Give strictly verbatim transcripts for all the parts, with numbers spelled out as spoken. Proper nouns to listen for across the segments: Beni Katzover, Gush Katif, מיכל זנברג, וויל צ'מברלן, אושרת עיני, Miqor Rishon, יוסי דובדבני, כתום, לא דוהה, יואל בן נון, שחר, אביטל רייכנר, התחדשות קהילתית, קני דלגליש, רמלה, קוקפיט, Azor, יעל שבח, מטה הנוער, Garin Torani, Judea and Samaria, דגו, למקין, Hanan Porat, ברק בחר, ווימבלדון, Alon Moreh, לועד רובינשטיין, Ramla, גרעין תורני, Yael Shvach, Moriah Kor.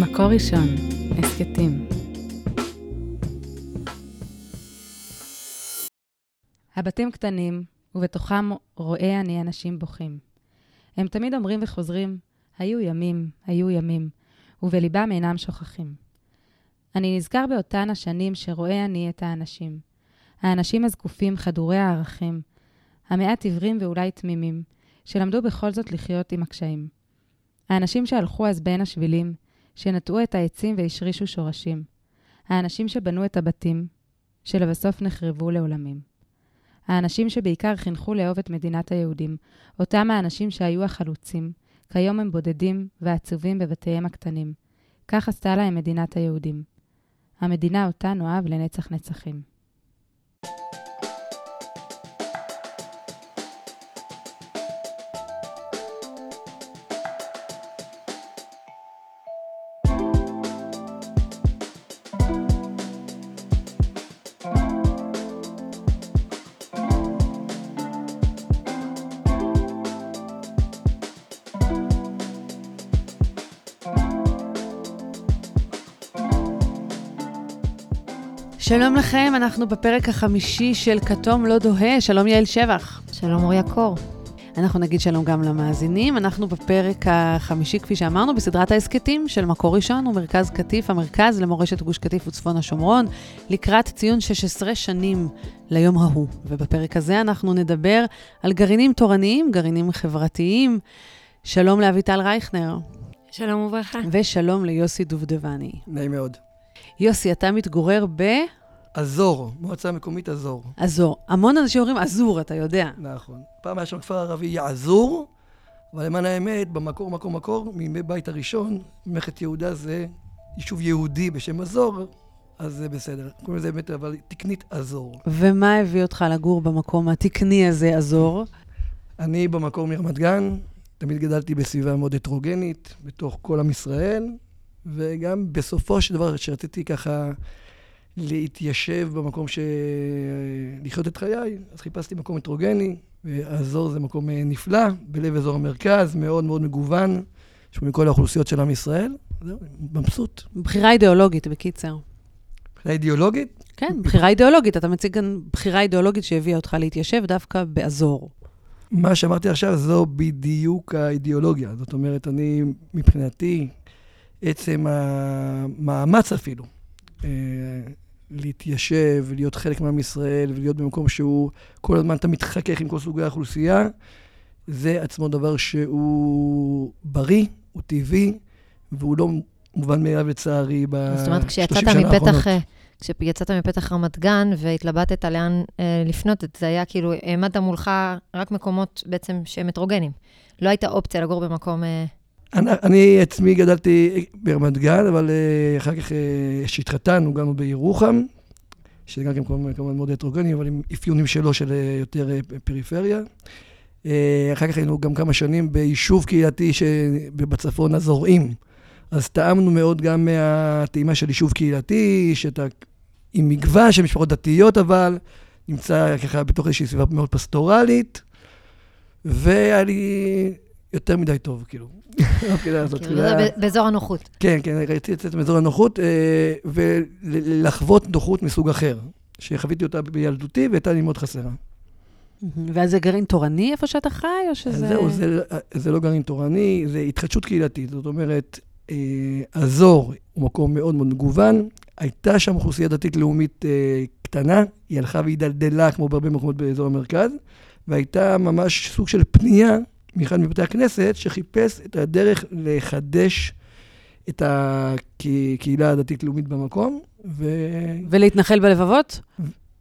מקור ראשון, הסקטים. הבתים קטנים, ובתוכם רואה אני אנשים בוכים. הם תמיד אומרים וחוזרים, היו ימים, היו ימים, ובליבם אינם שוכחים. אני נזכר באותן השנים שרואה אני את האנשים. האנשים הזקופים, חדורי הערכים, המעט עיוורים ואולי תמימים, שלמדו בכל זאת לחיות עם הקשיים. האנשים שהלכו אז בין השבילים, שנטעו את העצים והשרישו שורשים. האנשים שבנו את הבתים, שלבסוף נחרבו לעולמים. האנשים שבעיקר חינכו לאהוב את מדינת היהודים, אותם האנשים שהיו החלוצים, כיום הם בודדים ועצובים בבתיהם הקטנים. כך עשתה להם מדינת היהודים. המדינה אותה נאהב לנצח נצחים. שלום לכם, אנחנו בפרק החמישי של כתום לא דוהה. שלום יעל שבח. שלום מוריה קור. אנחנו נגיד שלום גם למאזינים. אנחנו בפרק החמישי, כפי שאמרנו, בסדרת ההסקטים של מקור ראשון ומרכז קטיף, המרכז למורשת גוש קטיף וצפון השומרון, לקראת ציון שש עשרה שנים ליום ההוא. ובפרק הזה אנחנו נדבר על גרעינים תורניים, גרעינים חברתיים. שלום לאביטל רייכנר. שלום וברכה. ושלום ליוסי דובדבני. נעים מאוד. יוסי, אתה מתגורר ב... אזור, מועצה מקומית אזור. אזור. המון אנשים אומרים אזור, אתה יודע. נכון. פעם היה שם כפר ערבי יעזור, אבל למען האמת, במקור, מקור, מקור, מבית הראשון, ממלכת יהודה זה יישוב יהודי בשם אזור, אז זה בסדר. קוראים לזה באמת, אבל תקנית אזור. ומה הביא אותך לגור במקום התקני הזה, אזור? אני במקור מרמת גן, תמיד גדלתי בסביבה מאוד הטרוגנית, בתוך כל עם ישראל, וגם בסופו של דבר שרציתי ככה להתיישב במקום ש... לחיות את חיי, אז חיפשתי מקום הטרוגני, והאזור זה מקום נפלא, בלב אזור המרכז, מאוד מאוד מגוון, שהוא מכל האוכלוסיות של עם ישראל, זהו, מבסוט. בחירה אידיאולוגית, בקיצר. בחירה אידיאולוגית? כן, בחירה אידיאולוגית, אתה מציג כאן בחירה אידיאולוגית שהביאה אותך להתיישב דווקא באזור. מה שאמרתי עכשיו, זו בדיוק האידיאולוגיה, זאת אומרת, אני מבחינתי... עצם המאמץ אפילו, להתיישב, להיות חלק מעם ישראל, ולהיות במקום שהוא כל הזמן אתה מתחכך עם כל סוגי האוכלוסייה, זה עצמו דבר שהוא בריא, הוא טבעי, והוא לא מובן מאליו לצערי ב-שלושים שנה האחרונות. זאת אומרת, כשיצאת מפתח רמת גן והתלבטת לאן לפנות, זה היה כאילו, העמדת מולך רק מקומות בעצם שהם הטרוגנים. לא הייתה אופציה לגור במקום... אני, אני עצמי גדלתי ברמת גן, אבל uh, אחר כך uh, שהתחתנו, גרנו בירוחם, שזה גם כמובן מאוד הטרוגני, אבל עם אפיונים שלו של uh, יותר uh, פריפריה. Uh, אחר כך היינו גם כמה שנים ביישוב קהילתי שבצפון הזורעים. אז טעמנו מאוד גם מהטעימה של יישוב קהילתי, שאתה עם מגוון של משפחות דתיות, אבל נמצא ככה בתוך איזושהי סביבה מאוד פסטורלית, והיה לי... יותר מדי טוב, כאילו. באזור הנוחות. כן, כן, רציתי לצאת מאזור הנוחות, ולחוות נוחות מסוג אחר, שחוויתי אותה בילדותי, והייתה לי מאוד חסרה. ואז זה גרעין תורני איפה שאתה חי, או שזה... זהו, זה לא גרעין תורני, זה התחדשות קהילתית. זאת אומרת, אזור הוא מקום מאוד מאוד מגוון, הייתה שם אוכלוסייה דתית-לאומית קטנה, היא הלכה והידלדלה, כמו בהרבה מקומות באזור המרכז, והייתה ממש סוג של פנייה, מאחד מבתי הכנסת, שחיפש את הדרך לחדש את הקהילה הדתית-לאומית במקום. ו... ולהתנחל בלבבות?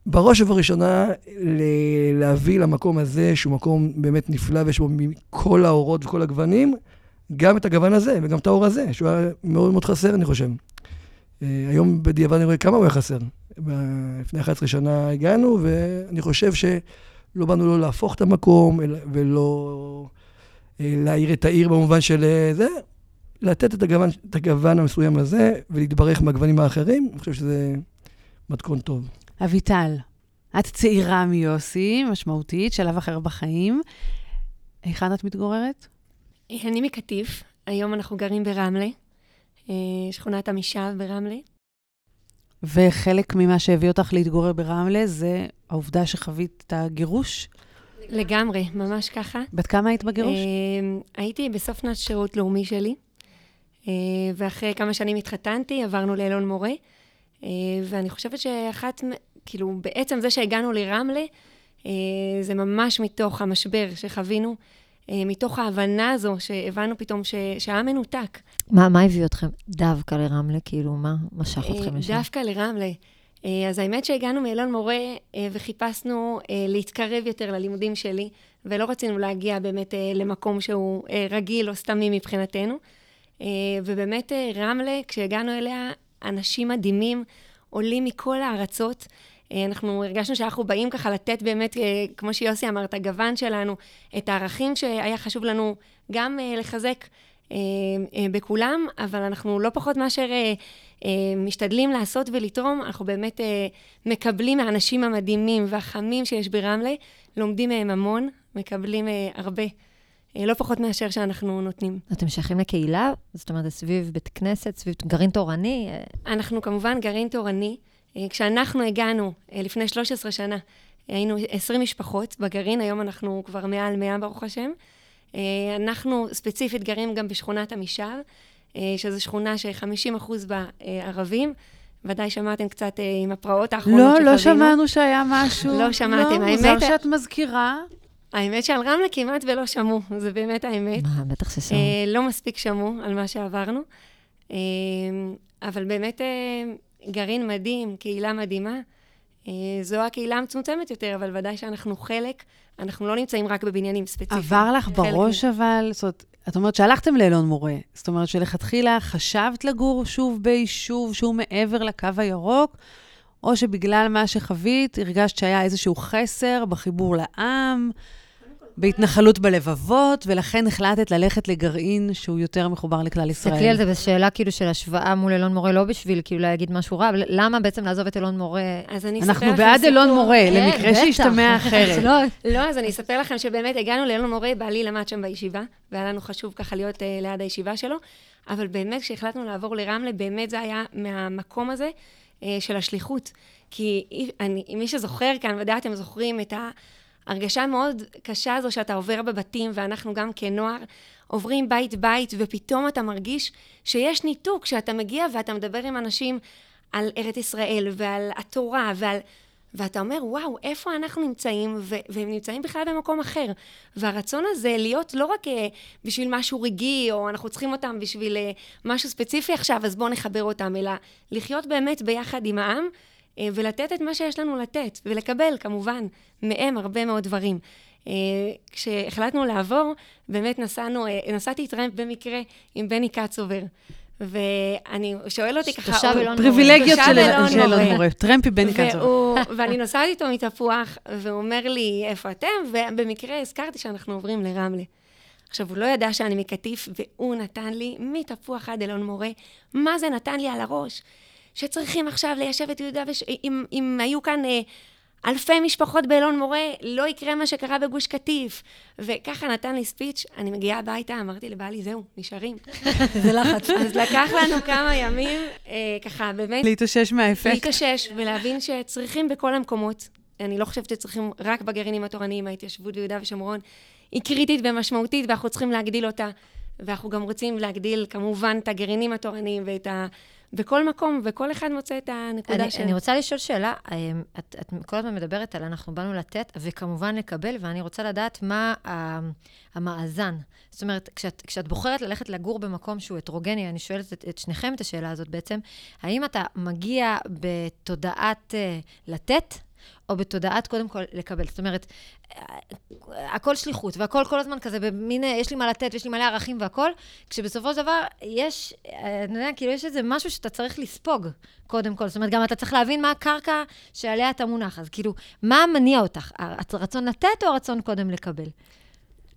בראש ובראשונה, ל- להביא למקום הזה, שהוא מקום באמת נפלא, ויש בו מכל האורות וכל הגוונים, גם את הגוון הזה וגם את האור הזה, שהוא היה מאוד מאוד חסר, אני חושב. היום בדיעבד אני רואה כמה הוא היה חסר. לפני אחת עשרה שנה הגענו, ואני חושב ש... לא באנו לא להפוך את המקום, ולא להעיר את העיר במובן של זה, לתת את הגוון, את הגוון המסוים הזה, ולהתברך מהגוונים האחרים, אני חושב שזה מתכון טוב. אביטל, את צעירה מיוסי, משמעותית, שלב אחר בחיים. היכן את מתגוררת? אני מקטיף, היום אנחנו גרים ברמלה. שכונת עמישב ברמלה. וחלק ממה שהביא אותך להתגורר ברמלה זה העובדה שחווית את הגירוש? לגמרי, ממש ככה. בת כמה היית בגירוש? הייתי בסוף שנת שירות לאומי שלי, ואחרי כמה שנים התחתנתי, עברנו לאלון מורה, ואני חושבת שאחת, כאילו בעצם זה שהגענו לרמלה, זה ממש מתוך המשבר שחווינו, מתוך ההבנה הזו שהבנו פתאום שהעם מנותק. מה הביא אתכם דווקא לרמלה? כאילו, מה משך אתכם לשם? דווקא לרמלה. אז האמת שהגענו מאלון מורה וחיפשנו להתקרב יותר ללימודים שלי, ולא רצינו להגיע באמת למקום שהוא רגיל או סתמי מבחינתנו. ובאמת רמלה, כשהגענו אליה, אנשים מדהימים עולים מכל הארצות. אנחנו הרגשנו שאנחנו באים ככה לתת באמת, כמו שיוסי אמר, את הגוון שלנו, את הערכים שהיה חשוב לנו גם לחזק בכולם, אבל אנחנו לא פחות מאשר משתדלים לעשות ולתרום, אנחנו באמת מקבלים האנשים המדהימים והחמים שיש ברמלה, לומדים מהם המון, מקבלים הרבה, לא פחות מאשר שאנחנו נותנים. אתם שייכים לקהילה, זאת אומרת סביב בית כנסת, סביב גרעין תורני? אנחנו כמובן גרעין תורני, כשאנחנו הגענו לפני שלוש עשרה שנה, היינו עשרים משפחות בגרעין, היום אנחנו כבר מעל מאה ברוך השם. אנחנו ספציפית גרים גם בשכונת עמישב, שזו שכונה ש-חמישים אחוז בה ערבים. ודאי שמעתם קצת עם הפרעות האחרונות שחווינו. לא, לא שמענו שהיה משהו. לא שמעתם, האמת... לא, מוזר שאת מזכירה. האמת שעל רמלה כמעט ולא שמעו, זה באמת האמת. מה, בטח ששמעו. לא מספיק שמעו על מה שעברנו. אבל באמת... גרעין מדהים, קהילה מדהימה, זו הקהילה המצומצמת יותר, אבל ודאי שאנחנו חלק, אנחנו לא נמצאים רק בבניינים ספציפיים. עבר לך בראש אבל, זאת אומרת, את אומרת שהלכתם לאלון מורה, זאת אומרת שלכתחילה חשבת לגור שוב ביישוב שהוא מעבר לקו הירוק, או שבגלל מה שחווית הרגשת שהיה איזשהו חסר בחיבור לעם, בהתנחלות בלבבות, ולכן החלטת ללכת לגרעין שהוא יותר מחובר לכלל ישראל. תסתכלי על זה בשאלה כאילו של השוואה מול אלון מורה, לא בשביל כאילו להגיד משהו רע, למה בעצם לעזוב את אלון מורה? אנחנו בעד אלון מורה, למקרה שהשתמע אחרת. לא, אז אני אספר לכם שבאמת הגענו לאלון מורה, בעלי למד שם בישיבה, והיה לנו חשוב ככה להיות ליד הישיבה שלו, אבל באמת כשהחלטנו לעבור לרמלה, באמת זה היה מהמקום הזה של השליחות. כי מי שזוכר כאן, ודאי אתם זוכרים את ה... הרגשה מאוד קשה זו שאתה עובר בבתים, ואנחנו גם כנוער עוברים בית בית, ופתאום אתה מרגיש שיש ניתוק, שאתה מגיע ואתה מדבר עם אנשים על ארץ ישראל ועל התורה, ועל... ואתה אומר, וואו, איפה אנחנו נמצאים, ו... והם נמצאים בכלל במקום אחר. והרצון הזה להיות לא רק בשביל משהו רגעי, או אנחנו צריכים אותם בשביל משהו ספציפי עכשיו, אז בואו נחבר אותם, אלא לחיות באמת ביחד עם העם, ולתת את מה שיש לנו לתת, ולקבל כמובן מהם הרבה מאוד דברים. כשהחלטנו לעבור, באמת נסענו, נסעתי את רמפ במקרה עם בני קצובר, ואני שואל אותי ככה... פריבילגיות של אלון מורה, טרמפי בני קצובר. ואני נוסעת איתו מתפוח, והוא אומר לי, איפה אתם? ובמקרה הזכרתי שאנחנו עוברים לרמלה. עכשיו, הוא לא ידע שאני מקטיף, והוא נתן לי מתפוח עד אלון מורה, מה זה נתן לי על הראש? שצריכים עכשיו ליישב את יהודה, וש... אם, אם היו כאן אלפי משפחות באלון מורה, לא יקרה מה שקרה בגוש קטיף. וככה נתן לי ספיץ', אני מגיעה הביתה, אמרתי לבעלי, זהו, נשארים. זה לחץ. אז לקח לנו כמה ימים, אה, ככה, באמת... להתאושש מהאפקט. להתאושש, ולהבין שצריכים בכל המקומות, אני לא חושבת שצריכים רק בגרעינים התורניים, ההתיישבות ביהודה ושומרון, היא קריטית ומשמעותית, ואנחנו צריכים להגדיל אותה. ואנחנו גם רוצים להגדיל, כמובן, את הגרעינים התורניים ואת ה... בכל מקום, וכל אחד מוצא את הנקודה שלנו. אני רוצה לשאול שאלה, את, את כל הזמן מדברת על אנחנו באנו לתת, וכמובן לקבל, ואני רוצה לדעת מה המאזן. זאת אומרת, כשאת, כשאת בוחרת ללכת לגור במקום שהוא הטרוגני, אני שואלת את, את שניכם את השאלה הזאת בעצם, האם אתה מגיע בתודעת לתת, או בתודעת קודם כל לקבל? זאת אומרת, הכל שליחות, והכל כל הזמן כזה, במין, יש לי מה לתת, ויש לי מלא ערכים והכל, כשבסופו של דבר, יש, אני יודע, כאילו יש איזה משהו שאתה צריך לספוג, קודם כל. זאת אומרת, גם אתה צריך להבין מה הקרקע שעליה אתה מונח. אז כאילו, מה מניע אותך? הרצון לתת או הרצון קודם לקבל?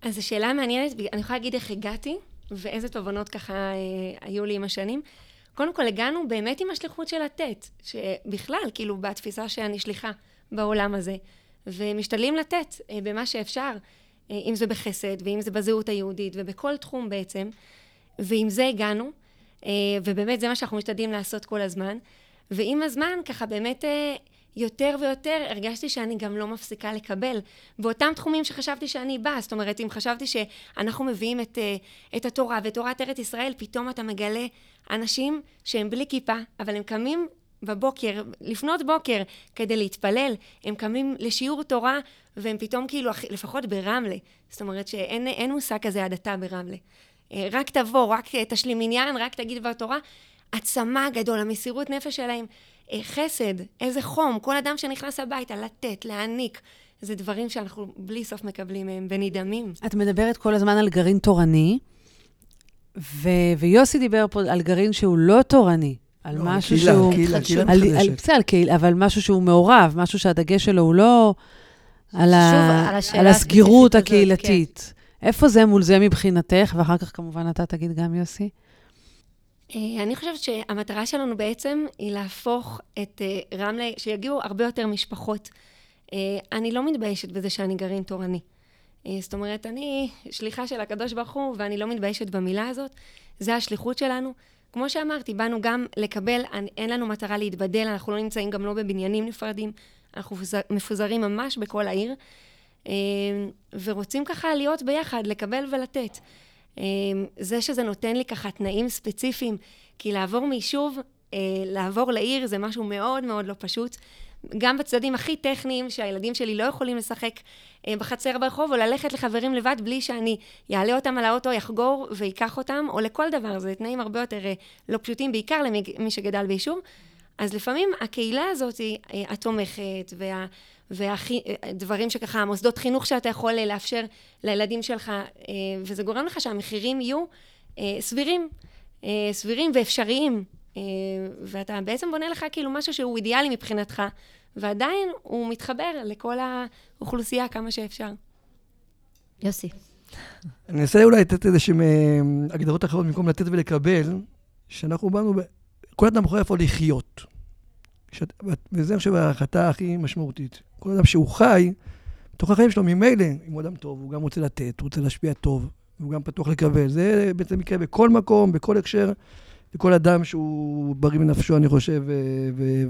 אז השאלה מעניינת, אני יכולה להגיד איך הגעתי, ואיזה תובנות ככה היו לי עם השנים. קודם כל, הגענו באמת עם השליחות של לתת, שבכלל, כאילו, בתפיסה שאני שליחה בעולם הזה. ומשתדלים לתת במה שאפשר, אם זה בחסד, ואם זה בזהות היהודית, ובכל תחום בעצם. ועם זה הגענו, ובאמת זה מה שאנחנו משתדלים לעשות כל הזמן. ועם הזמן, ככה באמת יותר ויותר הרגשתי שאני גם לא מפסיקה לקבל. באותם תחומים שחשבתי שאני באה, זאת אומרת, אם חשבתי שאנחנו מביאים את, את התורה ותורת ארץ ישראל, פתאום אתה מגלה אנשים שהם בלי כיפה, אבל הם קמים בבוקר, לפנות בוקר, כדי להתפלל, הם קמים לשיעור תורה, והם פתאום כאילו, לפחות ברמלה, זאת אומרת שאין אין מושג כזה הדתה ברמלה. רק תבוא, רק תשלים עניין, רק תגיד דבר תורה, עצמה גדול, המסירות נפש שלהם, חסד, איזה חום, כל אדם שנכנס הביתה, לתת, להעניק, זה דברים שאנחנו בלי סוף מקבלים מהם, בנידמים. את מדברת כל הזמן על גרעין תורני, ו- ויוסי דיבר פה על גרעין שהוא לא תורני, על משהו שהוא... קהילה, קהילה מתחדשת. בסדר, קהילה, אבל משהו שהוא מעורב, משהו שהדגש שלו הוא לא על הסגירות הקהילתית. איפה זה מול זה מבחינתך? ואחר כך כמובן אתה תגיד גם יוסי. אני חושבת שהמטרה שלנו בעצם היא להפוך את רמלה, שיגיעו הרבה יותר משפחות. אני לא מתביישת בזה שאני גרעין תורני. זאת אומרת, אני שליחה של הקדוש ברוך הוא, ואני לא מתביישת במילה הזאת. זה השליחות שלנו. כמו שאמרתי, באנו גם לקבל, אין לנו מטרה להתבדל, אנחנו לא נמצאים גם לא בבניינים נפרדים, אנחנו מפוזרים ממש בכל העיר, ורוצים ככה להיות ביחד, לקבל ולתת. זה שזה נותן לי ככה תנאים ספציפיים, כי לעבור מיישוב, לעבור לעיר, זה משהו מאוד מאוד לא פשוט, גם בצדדים הכי טכניים, שהילדים שלי לא יכולים לשחק בחצר ברחוב, או ללכת לחברים לבד בלי שאני יעלה אותם על האוטו, יחגור ויקח אותם, או לכל דבר. זה תנאים הרבה יותר לא פשוטים, בעיקר למי שגדל ביישוב. אז לפעמים הקהילה הזאת התומכת, והדברים שככה, המוסדות חינוך שאתה יכול לאפשר לילדים שלך, וזה גורם לך שהמחירים יהיו סבירים, סבירים ואפשריים. ואתה בעצם בונה לך כאילו משהו שהוא אידיאלי מבחינתך, ועדיין הוא מתחבר לכל האוכלוסייה כמה שאפשר. יוסי. אני אנסה אולי לתת איזשהם הגדרות אחרות במקום לתת ולקבל, שאנחנו באנו, כל אדם יכול איפה לחיות. וזה אני חושב ההחלטה הכי משמעותית. כל אדם שהוא חי, בתוך החיים שלו ממילא, אם הוא אדם טוב, הוא גם רוצה לתת, הוא רוצה להשפיע טוב, הוא גם פתוח לקבל. זה בעצם יקרה בכל מקום, בכל הקשר, לכל אדם שהוא בריא מנפשו, אני חושב,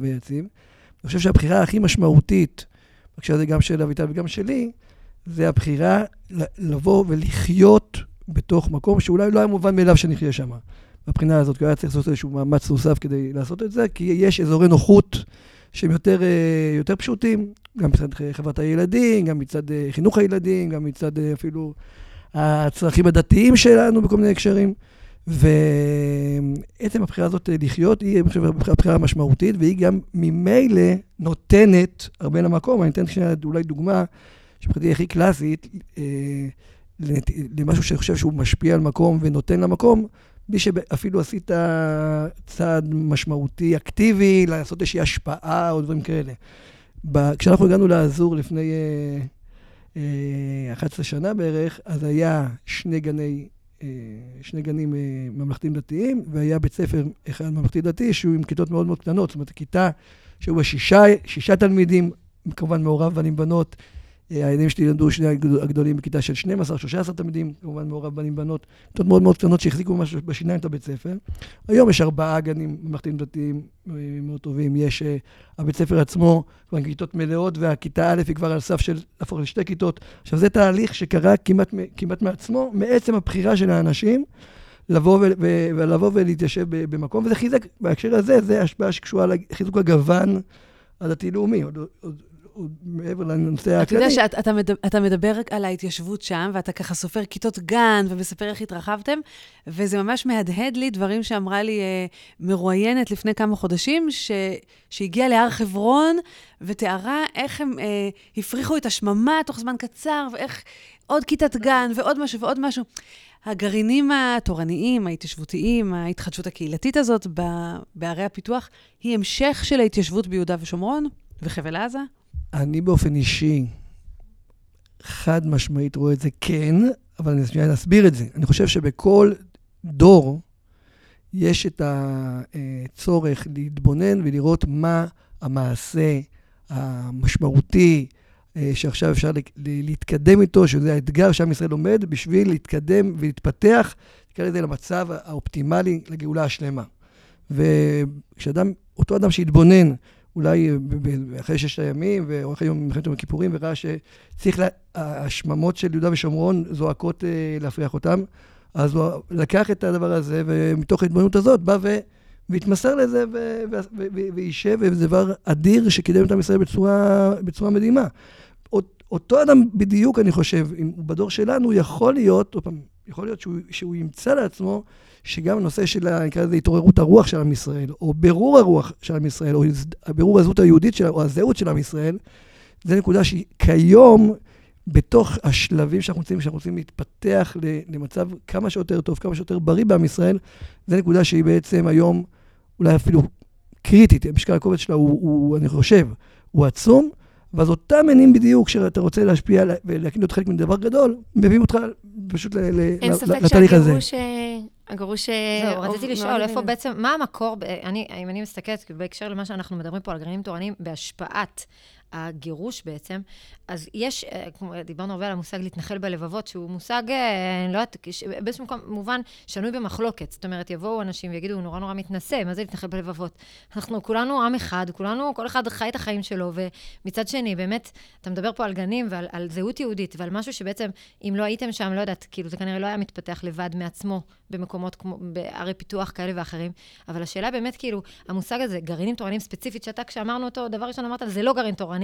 ויציב. אני חושב שהבחירה הכי משמעותית, כשזה גם של אביטל וגם שלי, זה הבחירה לבוא ולחיות בתוך מקום שאולי לא היה מובן מאליו שנחיה שם. מבחינה הזאת, כי היה צריך לעשות איזשהו מאמץ נוסף כדי לעשות את זה, כי יש אזורי נוחות שהם יותר, יותר פשוטים, גם מצד חברת הילדים, גם מצד חינוך הילדים, גם מצד אפילו הצרכים הדתיים שלנו בכל מיני הקשרים. ועצם הבחירה הזאת לחיות היא הבחירה המשמעותית, והיא גם ממילא נותנת הרבה למקום. אני אתן אולי דוגמה שבחינתי הכי קלאסית, למשהו שאני חושב שהוא משפיע על מקום ונותן למקום, בלי שאפילו עשית צעד משמעותי, אקטיבי, לעשות איזושהי השפעה או דברים כאלה. כשאנחנו הגענו לאזור לפני אחת עשרה שנה בערך, אז היה שני גני... שני גנים ממלכתיים דתיים, והיה בית ספר אחד ממלכתי דתי, שהוא עם כיתות מאוד מאוד קטנות, זאת אומרת, כיתה שהוא השישה, שישה תלמידים, כמובן מעורב בנים בנות, הילדים שלי למדו שני הגדולים בכיתה של שנים עשר שלושה עשר תלמידים, כמובן מעורב בנים בנות, כיתות מאוד מאוד קטנות שהחזיקו ממש בשיניים את הבית ספר. היום יש ארבעה גנים ממלכתיים דתיים מאוד טובים, יש הבית ספר עצמו, כבר כיתות מלאות, והכיתה א' היא כבר על סף של להפוך לשתי כיתות. עכשיו זה תהליך שקרה כמעט, כמעט מעצמו, מעצם הבחירה של האנשים, לבוא, ו- ו- ולבוא ולהתיישב במקום, וזה חיזק, בהקשר הזה, זה השפעה שקשורה לחיזוק הגוון הדתי-לאומי, עוד, עוד מעבר לנושא הכללי. אתה יודע שאתה מדבר, אתה מדבר רק על ההתיישבות שם, ואתה ככה סופר כיתות גן, ומספר איך התרחבתם, וזה ממש מהדהד לי דברים שאמרה לי אה, מרואיינת לפני כמה חודשים, ש, שהגיעה להר חברון, ותיארה איך הם אה, הפריחו את השממה תוך זמן קצר, ואיך עוד כיתת גן, ועוד משהו ועוד משהו. הגרעינים התורניים, ההתיישבותיים, ההתחדשות הקהילתית הזאת, בערי הפיתוח, היא המשך של ההתיישבות ביהודה ושומרון, וחבל עזה. אני באופן אישי, חד משמעית רואה את זה כן, אבל אני אשמיע להסביר את זה. אני חושב שבכל דור יש את הצורך להתבונן ולראות מה המעשה המשמעותי, שעכשיו אפשר להתקדם איתו, שזה האתגר שעם ישראל עומד, בשביל להתקדם ולהתפתח, להתקדם לזה למצב האופטימלי, לגאולה השלמה. וכשאדם, אותו אדם שהתבונן, אולי אחרי ששת הימים, ואחרי יום מלחמת יום הכיפורים, וראה שצריך, לה, השממות של יהודה ושומרון זועקות להפריח אותם, אז הוא לקח את הדבר הזה, ומתוך ההתבוננות הזאת, בא ו... והתמסר לזה ויישב, וזה דבר אדיר שקידם את עם ישראל בצורה, בצורה מדהימה. אותו אדם בדיוק, אני חושב, בדור שלנו, יכול להיות, או פעם, יכול להיות שהוא, שהוא ימצא לעצמו, שגם הנושא של התעוררות הרוח של עם ישראל, או ברור הרוח של עם ישראל, או ברור הזהות היהודית שלה, או הזהות של עם ישראל, זה נקודה שכיום, בתוך השלבים שאנחנו רוצים, שאנחנו רוצים להתפתח למצב כמה שיותר טוב, כמה שיותר בריא בעם ישראל, זו נקודה שהיא בעצם היום אולי אפילו קריטית, המשקל הכובד שלה הוא, הוא, אני חושב, הוא עצום, ואז אותם עינים בדיוק שאתה רוצה להשפיע ולהקים להיות חלק מדבר גדול, מביאים אותך פשוט לתהליך הזה. אין ספק שהגירוש... זהו, רציתי לשאול איפה בעצם, מה המקור, אם אני מסתכלת בהקשר למה שאנחנו מדברים פה על גרעינים תורניים, בהשפעת הגירוש בעצם, אז יש, דיברנו הרבה על המושג להתנחל בלבבות, שהוא מושג, אני לא יודעת, באיזשהו מובן, שנוי במחלוקת. זאת אומרת, יבואו אנשים ויגידו, הוא נורא נורא מתנשא, מה זה להתנחל בלבבות? אנחנו כולנו עם אחד, כולנו, כל אחד חי את החיים שלו, ומצד שני, באמת, אתה מדבר פה על גנים ועל על זהות יהודית, ועל משהו שבעצם, אם לא הייתם שם, לא יודעת, כאילו, זה כנראה לא היה מתפתח לבד מעצמו, במקומות כמו, בערי פיתוח כאלה ואחרים. אבל השאלה באמת, כאילו, המושג הזה, גרעינים תורניים ספציפית, שאתה, כשאמרנו אותו, דבר ראשון, אמרת, זה לא גרעין תורני.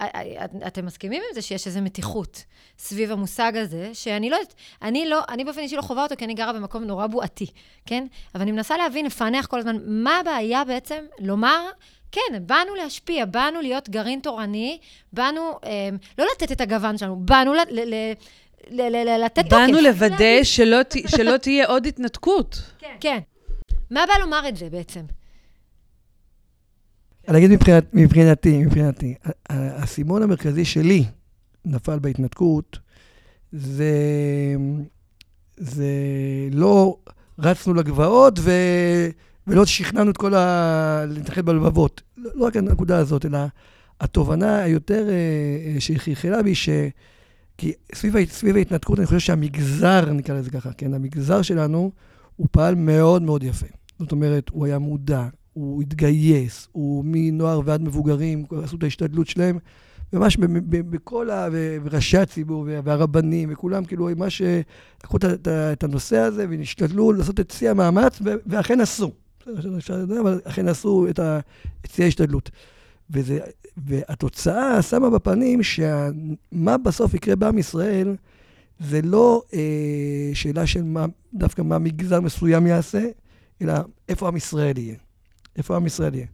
אני, אתם מסכימים עם זה שיש איזו מתיחות סביב המושג הזה, שאני לא, אני לא, אני באופן אישי לא חובה אותו, כי אני גרה במקום נורא בועתי, כן? אבל אני מנסה להבין, לפענח כל הזמן, מה הבעיה בעצם לומר, כן, באנו להשפיע, באנו להיות גרעין תורני, באנו, אה, לא לתת את הגוון שלנו, באנו ל, ל, ל, ל, ל, לתת תוקף. באנו לוודא שלא, שלא תהיה עוד התנתקות. כן. כן. מה הבעיה לומר את זה בעצם? אני אגיד מבחינת, מבחינתי, מבחינתי, הסימון המרכזי שלי נפל בהתנתקות, זה, זה לא רצנו לגבעות ו, ולא שכנענו את כל ה... להתנחל בלבבות. לא רק הנקודה הזאת, אלא התובנה היותר שחלחלה בי, ש... כי סביב, סביב ההתנתקות אני חושב שהמגזר, נקרא לזה ככה, כן? המגזר שלנו הוא פעל מאוד מאוד יפה. זאת אומרת, הוא היה מודע. הוא התגייס, הוא מנוער ועד מבוגרים, עשו את ההשתדלות שלהם, ממש בכל ראשי הציבור והרבנים וכולם, כאילו ממש לקחו את הנושא הזה ונשתדלו לעשות את צי המאמץ, ואכן עשו, אבל אכן עשו את צי ההשתדלות. והתוצאה שמה בפנים שמה בסוף יקרה בעם ישראל, זה לא שאלה של דווקא מה מגזר מסוים יעשה, אלא איפה עם ישראל יהיה. איפה עם ישראל יהיה.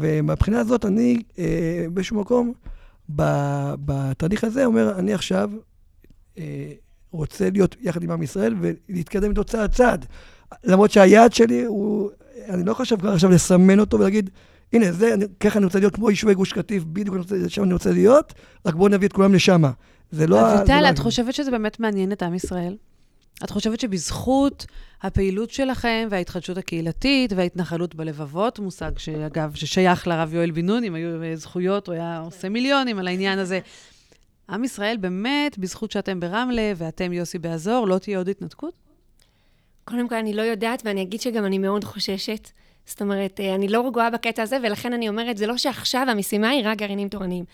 ומבחינה הזאת, אני אה, באיזשהו מקום, בתהליך הזה, אומר, אני עכשיו אה, רוצה להיות יחד עם עם ישראל, ולהתקדם איתו צעד צעד. למרות שהיעד שלי, הוא, אני לא חושב כבר עכשיו לסמן אותו, ולהגיד, הנה, זה, אני, ככה אני רוצה להיות כמו יישובי גוש קטיף, בדיוק שם אני רוצה להיות, רק בואו נביא את כולם לשם. זה לא... אז איטל, את חושבת שזה באמת מעניין את עם ישראל? את חושבת שבזכות הפעילות שלכם וההתחדשות הקהילתית וההתנחלות בלבבות, מושג שאגב ששייך לרב יואל בן נון, אם היו זכויות הוא היה עושה מיליונים על העניין הזה, עם ישראל באמת, בזכות שאתם ברמלה ואתם יוסי באזור, לא תהיה עוד התנתקות? קודם כל אני לא יודעת, ואני אגיד שגם אני מאוד חוששת, זאת אומרת, אני לא רגועה בקטע הזה, ולכן אני אומרת, זה לא שעכשיו המשימה היא רק גרעינים תורניים.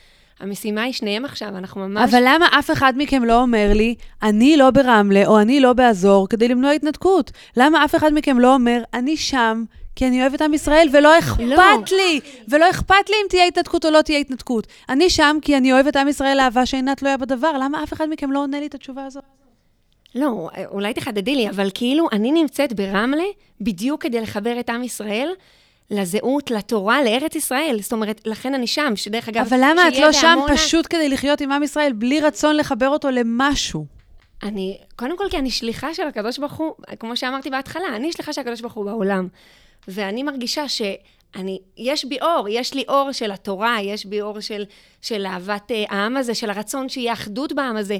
המשימה היא שניהם עכשיו, אנחנו ממש... אבל למה אף אחד מכם לא אומר לי, אני לא ברמלה, או אני לא באזור, כדי למנוע התנתקות? למה אף אחד מכם לא אומר, אני שם, כי אני אוהבת עם ישראל, ולא אכפת לי, ולא אכפת לי אם תהיה התנתקות או לא תהיה התנתקות. אני שם, כי אני אוהבת עם ישראל, אהבה שאינה תלויה בדבר. למה אף אחד מכם לא עונה לי את התשובה הזאת? לא, אולי תחדדי לי, אבל כאילו אני נמצאת ברמלה, בדיוק כדי לחבר את עם ישראל, לזהות, לתורה, לארץ ישראל. זאת אומרת, לכן אני שם, שדרך אגב... אבל למה את לא שם פשוט כדי לחיות עם עם ישראל, בלי רצון לחבר אותו למשהו? אני, קודם כל, כי אני שליחה של הקדוש ברוך הוא, כמו שאמרתי בהתחלה, אני שליחה של הקדוש ברוך הוא בעולם. ואני מרגישה שאני, יש בי אור, יש לי אור של התורה, יש בי אור של, של אהבת העם הזה, של הרצון שיהיה אחדות בעם הזה.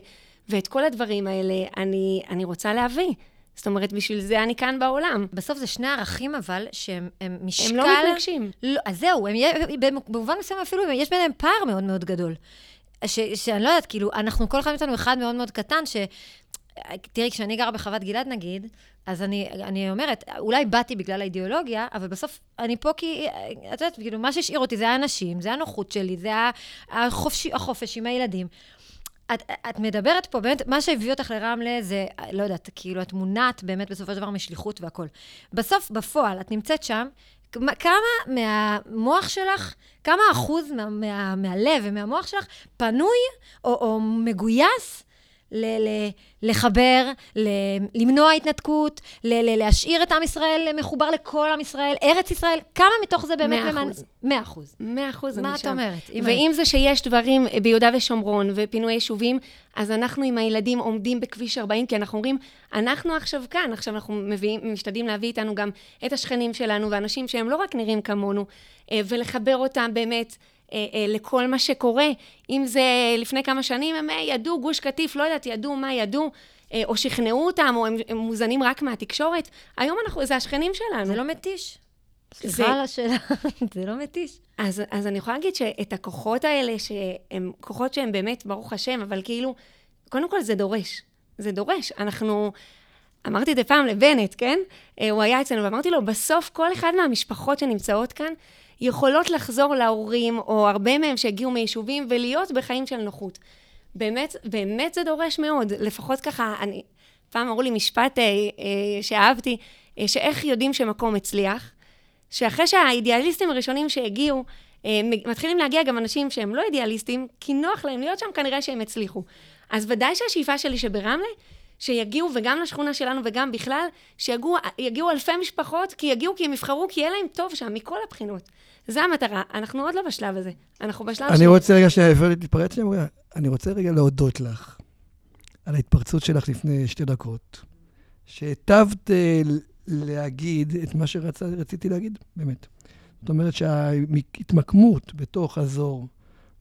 ואת כל הדברים האלה אני, אני רוצה להביא. זאת אומרת, בשביל זה אני כאן בעולם. בסוף זה שני ערכים, אבל, שהם משקל... הם לא מתנגשים. לא, אז זהו, הם, במובן מסוים אפילו, יש ביניהם פער מאוד מאוד גדול. ש, שאני לא יודעת, כאילו, אנחנו כל אחד מאיתנו אחד מאוד מאוד קטן, ש... תראי, כשאני גרה בחוות גלעד, נגיד, אז אני, אני אומרת, אולי באתי בגלל האידיאולוגיה, אבל בסוף אני פה כי, את יודעת, כאילו, מה שהשאיר אותי זה האנשים, זה הנוחות שלי, זה החופש, החופש עם הילדים. את, את מדברת פה, באמת, מה שהביא אותך לרמלה זה, לא יודעת, כאילו, את מונעת באמת בסופו של דבר משליחות והכל. בסוף, בפועל, את נמצאת שם, כמה מהמוח שלך, כמה אחוז מה, מה, מהלב ומהמוח שלך פנוי או, או מגויס ל- ל- לחבר, ל- למנוע התנתקות, ל- ל- להשאיר את עם ישראל, מחובר לכל עם ישראל, ארץ ישראל, כמה מתוך זה באמת למען... מאה אחוז. מאה אחוז, אני שם. מה את אומרת? ואם זה שיש דברים ביהודה ושומרון ופינוי יישובים, אז אנחנו עם הילדים עומדים בכביש ארבעים, כי אנחנו אומרים, אנחנו עכשיו כאן, עכשיו אנחנו מביאים, משתדלים להביא איתנו גם את השכנים שלנו, ואנשים שהם לא רק נראים כמונו, ולחבר אותם באמת, לכל מה שקורה, אם זה לפני כמה שנים, הם ידעו גוש קטיף, לא יודעת, ידעו מה ידעו, או שכנעו אותם, או הם, הם מוזנים רק מהתקשורת. היום אנחנו, זה השכנים שלנו. זה לא מתיש. סליחה על השאלה, זה לא מתיש. אז, אז אני יכולה להגיד שאת הכוחות האלה, שהם כוחות שהם באמת, ברוך השם, אבל כאילו, קודם כל זה דורש. זה דורש. אנחנו... אמרתי את זה פעם לבנט, כן? הוא היה אצלנו, ואמרתי לו, בסוף כל אחד מהמשפחות שנמצאות כאן, יכולות לחזור להורים, או הרבה מהם שהגיעו מיישובים, ולהיות בחיים של נוחות. באמת, באמת זה דורש מאוד. לפחות ככה, אני, פעם אמרו לי משפט אה, אה, שאהבתי, אה, שאיך יודעים שמקום הצליח, שאחרי שהאידיאליסטים הראשונים שהגיעו, אה, מתחילים להגיע גם אנשים שהם לא אידיאליסטים, כי נוח להם להיות שם, כנראה שהם הצליחו. אז ודאי שהשאיפה שלי שברמלה, שיגיעו, וגם לשכונה שלנו, וגם בכלל, שיגיעו אלפי משפחות, כי יגיעו, כי הם יבחרו, כי יהיה להם טוב שם, מכל הבחינות. זו המטרה. אנחנו עוד לא בשלב הזה. אנחנו בשלב... אני רוצה רגע שתתפרץ שם, אני רוצה רגע להודות לך, על ההתפרצות שלך לפני שתי דקות, שהטבת להגיד את מה שרציתי להגיד, באמת. זאת אומרת שההתמקמות בתוך הזור,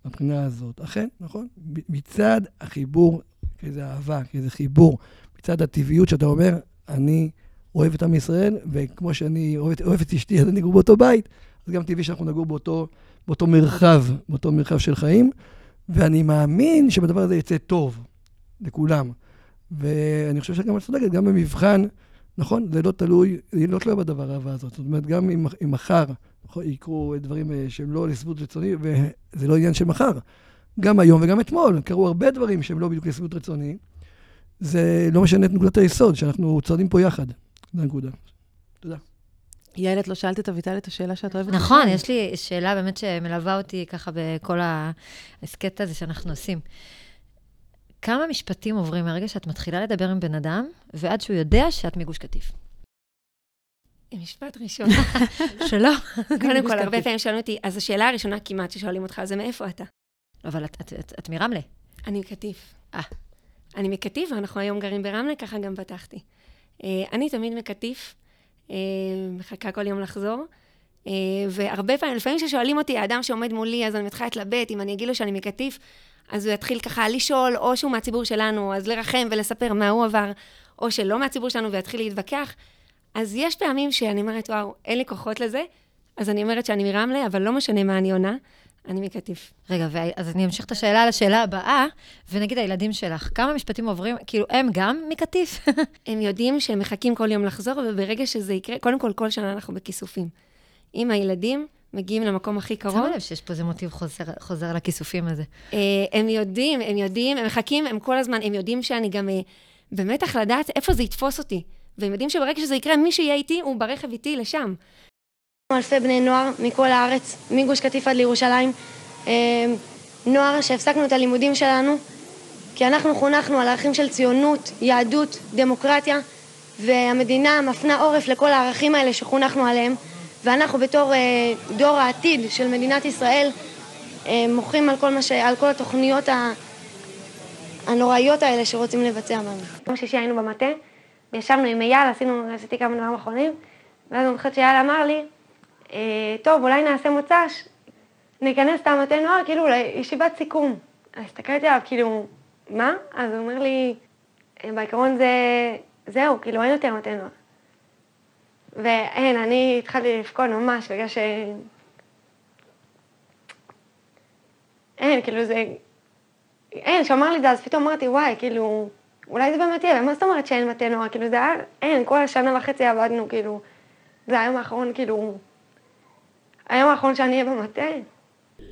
מבחינה הזאת, אכן, נכון? מצד החיבור... כאיזה אהבה, כאיזה חיבור, מצד הטבעיות שאתה אומר, אני אוהב את עם ישראל, וכמו שאני אוהב, אוהב את אשתי, אז אני גור באותו בית, אז גם טבעי שאנחנו נגור באותו, באותו מרחב, באותו מרחב של חיים, ואני מאמין שבדבר הזה יצא טוב לכולם. ואני חושב שגם את צודקת, גם במבחן, נכון, זה לא תלוי, זה לא תלוי בדבר האהבה הזאת. זאת אומרת, גם אם, אם מחר יקרו דברים שהם לא לסבות רצוני, וזה לא עניין של מחר, גם היום וגם אתמול, קראו הרבה דברים שהם לא בדיוק לסביבות רצוני, זה לא משנה את נקודת היסוד, שאנחנו צועדים פה יחד. זה נקודה. תודה. יעל, את לא שאלת את אביטל את השאלה שאת אוהבת? נכון, יש לי שאלה באמת שמלווה אותי ככה בכל הסקט הזה שאנחנו עושים. כמה משפטים עוברים מהרגע שאת מתחילה לדבר עם בן אדם, ועד שהוא יודע שאת מגוש קטיף? משפט ראשון. שלום. קודם כל, הרבה פעמים שאלו אותי, אז השאלה הראשונה כמעט ששואלים אותך, זה מאיפה אתה? אבל את, את, את, את מרמלה. אני מקטיף. אה. אני מקטיף, ואנחנו היום גרים ברמלה, ככה גם פתחתי. אה, אני תמיד מקטיף, אה, מחכה כל יום לחזור, אה, והרבה פעמים, לפעמים ששואלים אותי, האדם שעומד מולי, אז אני מתחילה להתלבט, אם אני אגיד לו שאני מקטיף, אז הוא יתחיל ככה לשאול, או שהוא מהציבור שלנו, אז לרחם ולספר מה הוא עבר, או שלא מהציבור שלנו, ויתחיל להתווכח. אז יש פעמים שאני אומרת, וואו, אין לי כוחות לזה, אז אני אומרת שאני מרמלה, אבל לא משנה מה אני עונה, אני מקטיף. רגע, אז אני אמשיך את השאלה על השאלה הבאה, ונגיד הילדים שלך, כמה משפטים עוברים, כאילו הם גם מקטיף? הם יודעים שהם מחכים כל יום לחזור, וברגע שזה יקרה, קודם כל, כל שנה אנחנו בכיסופים. אם הילדים מגיעים למקום הכי קרוב... אתה מלב שיש פה איזה מוטיב חוזר, חוזר לכיסופים הזה. הם יודעים, הם יודעים, הם מחכים, הם כל הזמן, הם יודעים שאני גם במתח לדעת איפה זה יתפוס אותי. והם יודעים שברגע שזה יקרה, מי שיהיה איתי, הוא ברכב איתי לשם. אלפי בני נוער מכל הארץ, מגוש קטיף עד לירושלים, נוער שהפסקנו את הלימודים שלנו, כי אנחנו חונכנו על ערכים של ציונות, יהדות, דמוקרטיה, והמדינה מפנה עורף לכל הערכים האלה שחונכנו עליהם, ואנחנו בתור דור העתיד של מדינת ישראל, מוחים על כל, מה ש... על כל התוכניות הנוראיות האלה שרוצים לבצע בנו. יום שישי היינו במטה, וישבנו עם אייל, עשינו, עשיתי כמה דברים אחרונים, ואז אני חושבת שאייל אמר לי, טוב, אולי נעשה מוצ"ש, ניכנס את המטה נוער, כאילו, לישיבת סיכום. הסתכלתי עליו, כאילו, מה? אז הוא אומר לי, בעיקרון זה זהו, כאילו אין יותר נותן לו. ואין, אני התחלתי לפקוד ממש, בגלל ש... אין, כאילו זה... אין, שאומר לי זה, אז פתאום אמרתי, וואי, כאילו, אולי זה באמת יהיה, ומה זאת אומרת שאין מתנוע? כאילו זה היה, אין, כל השנה וחצי עבדנו, כאילו, זה היום האחרון, כאילו, היום האחרון שאני אהיה במטה.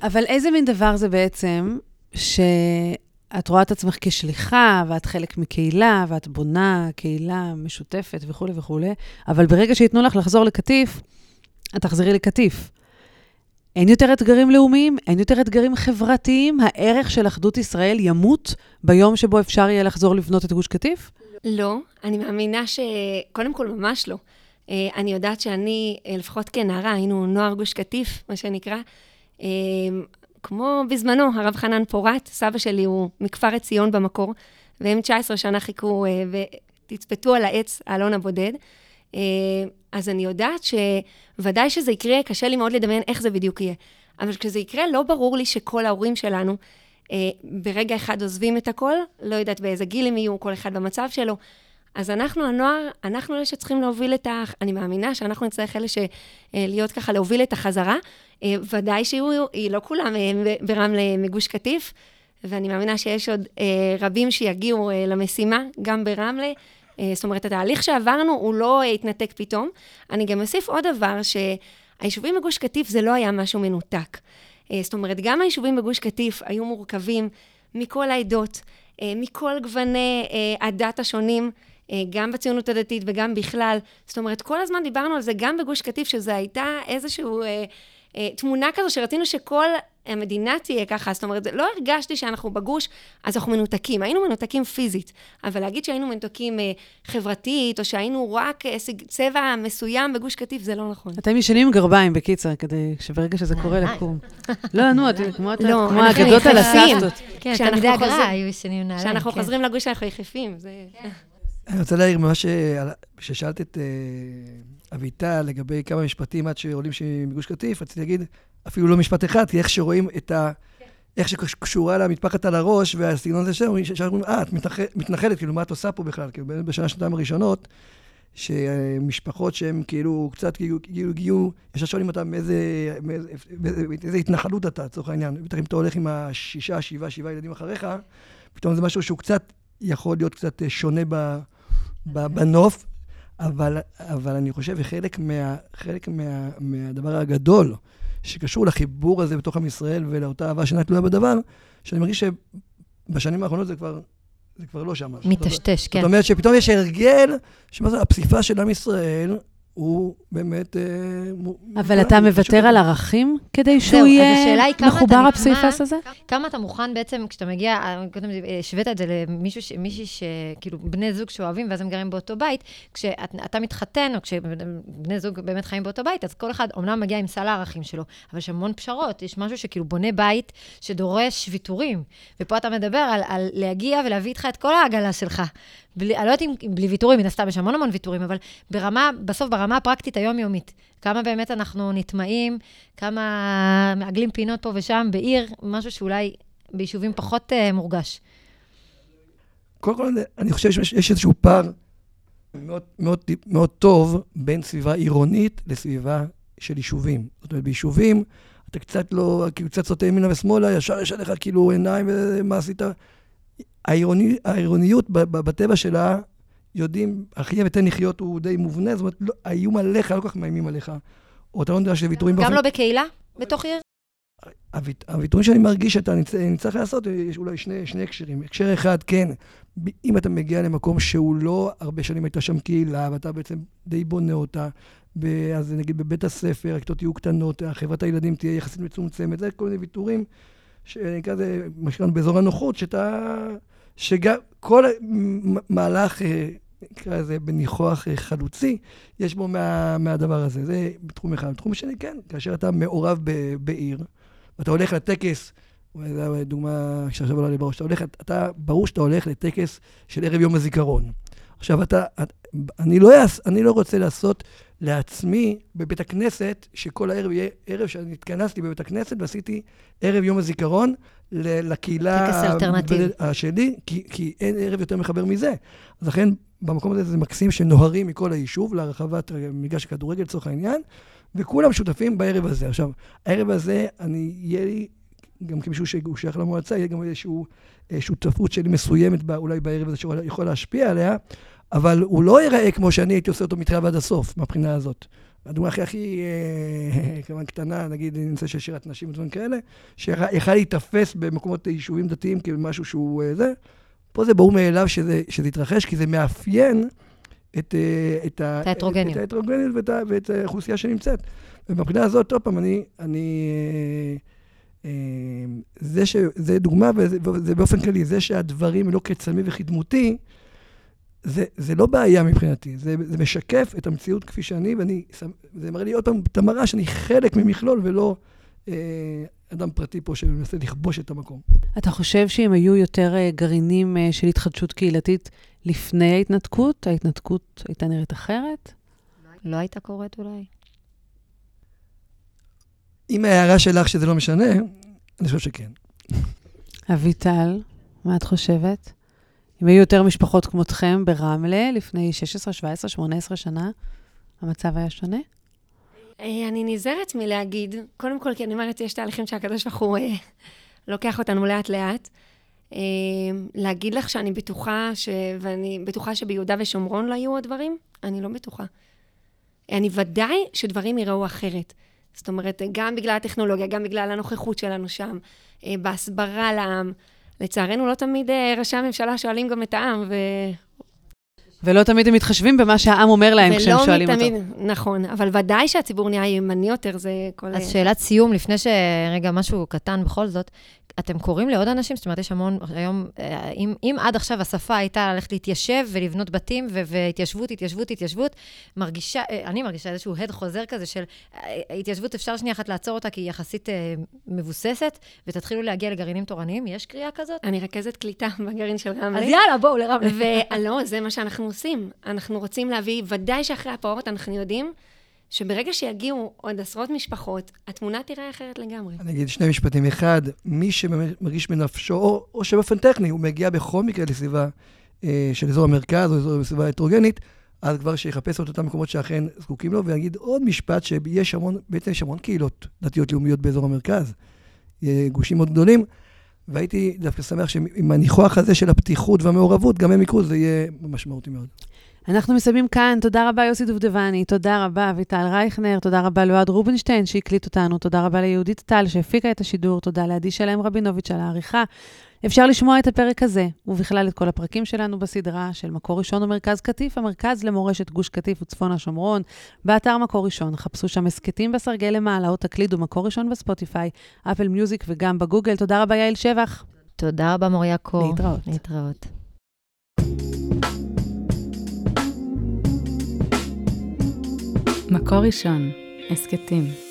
אבל איזה מין דבר זה בעצם, שאת רואה את עצמך כשליחה, ואת חלק מקהילה, ואת בונה קהילה משותפת וכו' וכו', אבל ברגע שיתנו לך לחזור לקטיף, את תחזרי לקטיף. אין יותר אתגרים לאומיים, אין יותר אתגרים חברתיים, הערך של אחדות ישראל ימות ביום שבו אפשר יהיה לחזור לבנות את גוש קטיף? לא, אני מאמינה שקודם כל ממש לא. אני יודעת שאני, לפחות כנערה, היינו נוער גוש קטיף, מה שנקרא, כמו בזמנו, הרב חנן פורט, סבא שלי הוא מכפר עציון במקור, והם תשע עשרה שנה חיכו ותצפתו על העץ, האלון הבודד, אז אני יודעת שוודאי שזה יקרה, קשה לי מאוד לדמיין איך זה בדיוק יהיה. אבל כשזה יקרה, לא ברור לי שכל ההורים שלנו, אה, ברגע אחד עוזבים את הכל, לא יודעת באיזה גיל הם יהיו, כל אחד במצב שלו. אז אנחנו, הנוער, אנחנו אלה שצריכים להוביל את ה... אני מאמינה שאנחנו נצטרך אלה ש... להיות ככה, להוביל את החזרה. אה, ודאי שיהיו, לא כולם, אה, ברמלה מגוש קטיף, ואני מאמינה שיש עוד אה, רבים שיגיעו אה, למשימה, גם ברמלה, זאת אומרת, התהליך שעברנו הוא לא התנתק פתאום. אני גם אוסיף עוד דבר, שהיישובים בגוש קטיף זה לא היה משהו מנותק. זאת אומרת, גם היישובים בגוש קטיף היו מורכבים מכל העדות, מכל גווני הדת השונים, גם בציונות הדתית וגם בכלל. זאת אומרת, כל הזמן דיברנו על זה גם בגוש קטיף, שזה הייתה איזושהי תמונה כזו שרצינו שכל המדינה תהיה ככה, זאת אומרת, לא הרגשתי שאנחנו בגוש, אז אנחנו מנותקים, היינו מנותקים פיזית, אבל להגיד שהיינו מנותקים אה, חברתית, או שהיינו רק אה, צבע מסוים בגוש קטיף, זה לא נכון. אתם ישנים גרביים בקיצר, כדי שברגע שזה קורה לקום. לא, נו, אתם כמו האגדות על הסבתות. כן, תמיד הגרה היו ישנים נעליים. כשאנחנו חוזרים לגוש, אנחנו יחפים. אני רוצה להעיר ממש ששאלת את אביטל לגבי כמה משפטים עד שעולים מגוש קטיף, רציתי להגיד, אפילו לא משפט אחד, כי איך שרואים את ה... איך שקשורה לה מטפחת על הראש, והסגנון הזה שאומרים, אה, את מתנחלת, כאילו, מה את עושה פה בכלל? כאילו, בשנה שנתיים הראשונות, שמשפחות שהן כאילו קצת כאילו הגיעו, ישר שואלים אותם איזה התנחלות אתה, לצורך העניין. בטח אם אתה הולך עם השישה, שבעה, שבעה ילדים אחריך, פתאום זה משהו שהוא קצת, יכול להיות קצת שונה בנוף, אבל אני חושב, חלק מהדבר הגדול, שקשור לחיבור הזה בתוך עם ישראל ולאותה אהבה שאינה תלויה בדבר, שאני מרגיש שבשנים האחרונות זה כבר, זה כבר לא שם. מטשטש, כן. זאת אומרת שפתאום יש הרגל, שמה זה, הפסיפה של עם ישראל הוא באמת... אבל אתה מוותר על ערכים כדי שהוא יהיה מחובר הפסיפס הזה? כמה אתה מוכן בעצם, כשאתה מגיע, קודם שווית את זה למישהי שכאילו בני זוג שאוהבים, ואז הם גרים באותו בית, כשאתה מתחתן, או כשבני זוג באמת חיים באותו בית, אז כל אחד אומנם מגיע עם סל הערכים שלו, אבל יש המון פשרות, יש משהו שכאילו בונה בית שדורש ויתורים, ופה אתה מדבר על להגיע ולהביא איתך את כל העגלה שלך. בלי, אני לא יודעת אם בלי ויתורים, מן הסתם יש המון המון ויתורים, אבל ברמה, בסוף ברמה הפרקטית היומיומית, כמה באמת אנחנו נטמעים, כמה מעגלים פינות פה ושם בעיר, משהו שאולי ביישובים פחות אה, מורגש. קודם כל, אני חושב שיש איזשהו פער מאוד, מאוד, מאוד טוב בין סביבה עירונית לסביבה של יישובים. זאת אומרת, ביישובים אתה קצת לא, כאילו קצת סוטה ימינה ושמאלה, ישר יש עליך כאילו עיניים ומה עשית... העירוני, העירוניות בטבע שלה, יודעים, אחיה ותן לחיות הוא די מובנה, זאת אומרת, לא, האיום עליך, לא כל כך מאיימים עליך. או אתה לא נדע של ויתורים... גם באופן... לא בקהילה, בתוך עיר? הוויתורים הויט, שאני מרגיש שאתה נצטרך לעשות, יש אולי שני, שני הקשרים. הקשר אחד, כן, אם אתה מגיע למקום שהוא לא הרבה שנים הייתה שם קהילה, ואתה בעצם די בונה אותה, אז נגיד בבית הספר, הכתות יהיו קטנות, חברת הילדים תהיה יחסית מצומצמת, זה כל מיני ויתורים, שנקרא זה, מה שקראנו, באזור הנוחות, שאתה, שגם כל מהלך, נקרא זה, בניחוח חלוצי, יש בו מה, מהדבר הזה. זה בתחום אחד. בתחום שני, כן, כאשר אתה מעורב ב, בעיר, ואתה הולך לטקס, זו דוגמה שעכשיו עולה לי בראש, אתה הולך, אתה, ברור שאתה הולך לטקס של ערב יום הזיכרון. עכשיו, אתה, אני לא, אני לא רוצה לעשות, לעצמי בבית הכנסת, שכל הערב יהיה ערב שהתכנסתי בבית הכנסת, ועשיתי ערב יום הזיכרון לקהילה שלי, כי, כי אין ערב יותר מחבר מזה. אז לכן במקום הזה זה מקסים שנוהרים מכל היישוב, להרחבת מגרש הכדורגל לצורך העניין, וכולם שותפים בערב הזה. עכשיו, הערב הזה, אני, יהיה לי, גם כמישהו שהוא שייך למועצה, יהיה גם איזשהו שותפות שלי מסוימת, אולי בערב הזה שהוא יכול להשפיע עליה, אבל הוא לא ייראה כמו שאני הייתי עושה אותו מתחילה ועד הסוף, מהבחינה הזאת. הדוגמה הכי הכי, כמובן קטנה, נגיד, נמצא של שירת נשים ודברים כאלה, שיכל להתאפס במקומות יישובים דתיים כמשהו שהוא זה. פה זה ברור מאליו שזה, שזה יתרחש, כי זה מאפיין את, את ההטרוגניות ואת, ואת האוכלוסייה שנמצאת. ומבחינה הזאת, עוד פעם, אני, אני, זה ש, זה דוגמה, וזה, וזה באופן כללי, זה שהדברים לא כצלמי וחדמותי, זה, זה לא בעיה מבחינתי, זה, זה משקף את המציאות כפי שאני, ואני, זה מראה לי עוד פעם את המראה שאני חלק ממכלול, ולא אה, אדם פרטי פה שמנסה לכבוש את המקום. אתה חושב שאם היו יותר גרעינים של התחדשות קהילתית לפני ההתנתקות, ההתנתקות הייתה נראית אחרת? לא הייתה קורית אולי. אם ההערה שלך שזה לא משנה, אני חושב שכן. אביטל, מה את חושבת? אם היו יותר משפחות כמותכם ברמלה, לפני שש עשרה, שבע עשרה, שמונה עשרה שנה, המצב היה שונה? אני נזהרת מלהגיד, קודם כל, כי אני אומרת, יש תהליכים שהקדוש ברוך הוא לוקח אותנו לאט לאט. להגיד לך שאני בטוחה, ואני בטוחה שביהודה ושומרון לא היו עוד דברים? אני לא בטוחה. אני ודאי שדברים ייראו אחרת. זאת אומרת, גם בגלל הטכנולוגיה, גם בגלל הנוכחות שלנו שם, בהסברה לעם, לצערנו לא תמיד ראשי הממשלה שואלים גם את העם, ו... ולא תמיד הם מתחשבים במה שהעם אומר להם כשהם שואלים תמיד, אותו. נכון, אבל ודאי שהציבור נהיה ימני יותר, זה כל... אז שאלת סיום, לפני שרגע משהו קטן בכל זאת, אתם קוראים לעוד אנשים, זאת אומרת, יש המון היום, אם, אם עד עכשיו השפה הייתה ללכת להתיישב ולבנות בתים, ו- והתיישבות, התיישבות, התיישבות, מרגישה, אני מרגישה איזשהו הד חוזר כזה של התיישבות, אפשר שנייה אחת לעצור אותה, כי היא יחסית אה, מבוססת, ותתחילו להגיע לגרעינים תורניים, יש קריאה כזאת? אני רכזת קליטה בגרעין של רמלה. אז יאללה, בואו לרמלה. ולא, זה מה שאנחנו עושים. אנחנו רוצים להביא, ודאי שאחרי הפרעות אנחנו יודעים, שברגע שיגיעו עוד עשרות משפחות, התמונה תראה אחרת לגמרי. אני אגיד שני משפטים. אחד, מי שמרגיש בנפשו, או, או שבאופן טכני, הוא מגיע בכל מקרה לסביבה אה, של אזור המרכז, או אזור בסביבה הטרוגנית, אז כבר שיחפש את אותם מקומות שאכן זקוקים לו, ואני אגיד עוד משפט שיש המון, בעצם יש המון קהילות דתיות לאומיות באזור המרכז, אה, גושים מאוד גדולים, והייתי דווקא שמח שעם הניחוח הזה של הפתיחות והמעורבות, גם הם יקרו, זה יהיה משמעותי מאוד. אנחנו מסיימים כאן, תודה רבה יוסי דובדבני, תודה רבה אביטל רייכנר, תודה רבה לועד רובינשטיין שהקליט אותנו, תודה רבה ליהודית טל שהפיקה את השידור, תודה לעדי שלם רבינוביץ' על העריכה. אפשר לשמוע את הפרק הזה, ובכלל את כל הפרקים שלנו בסדרה של מקור ראשון ומרכז קטיף, המרכז למורשת גוש קטיף וצפון השומרון, באתר מקור ראשון, חפשו שם הסקטים בסרגל למעלה, או תקלידו מקור ראשון בספוטיפיי, אפל מיוזיק וגם בגוגל. תודה רבה יעל שבח. תודה רבה מוריה קור. להתראות. להתראות. מקור ראשון, הסקטים.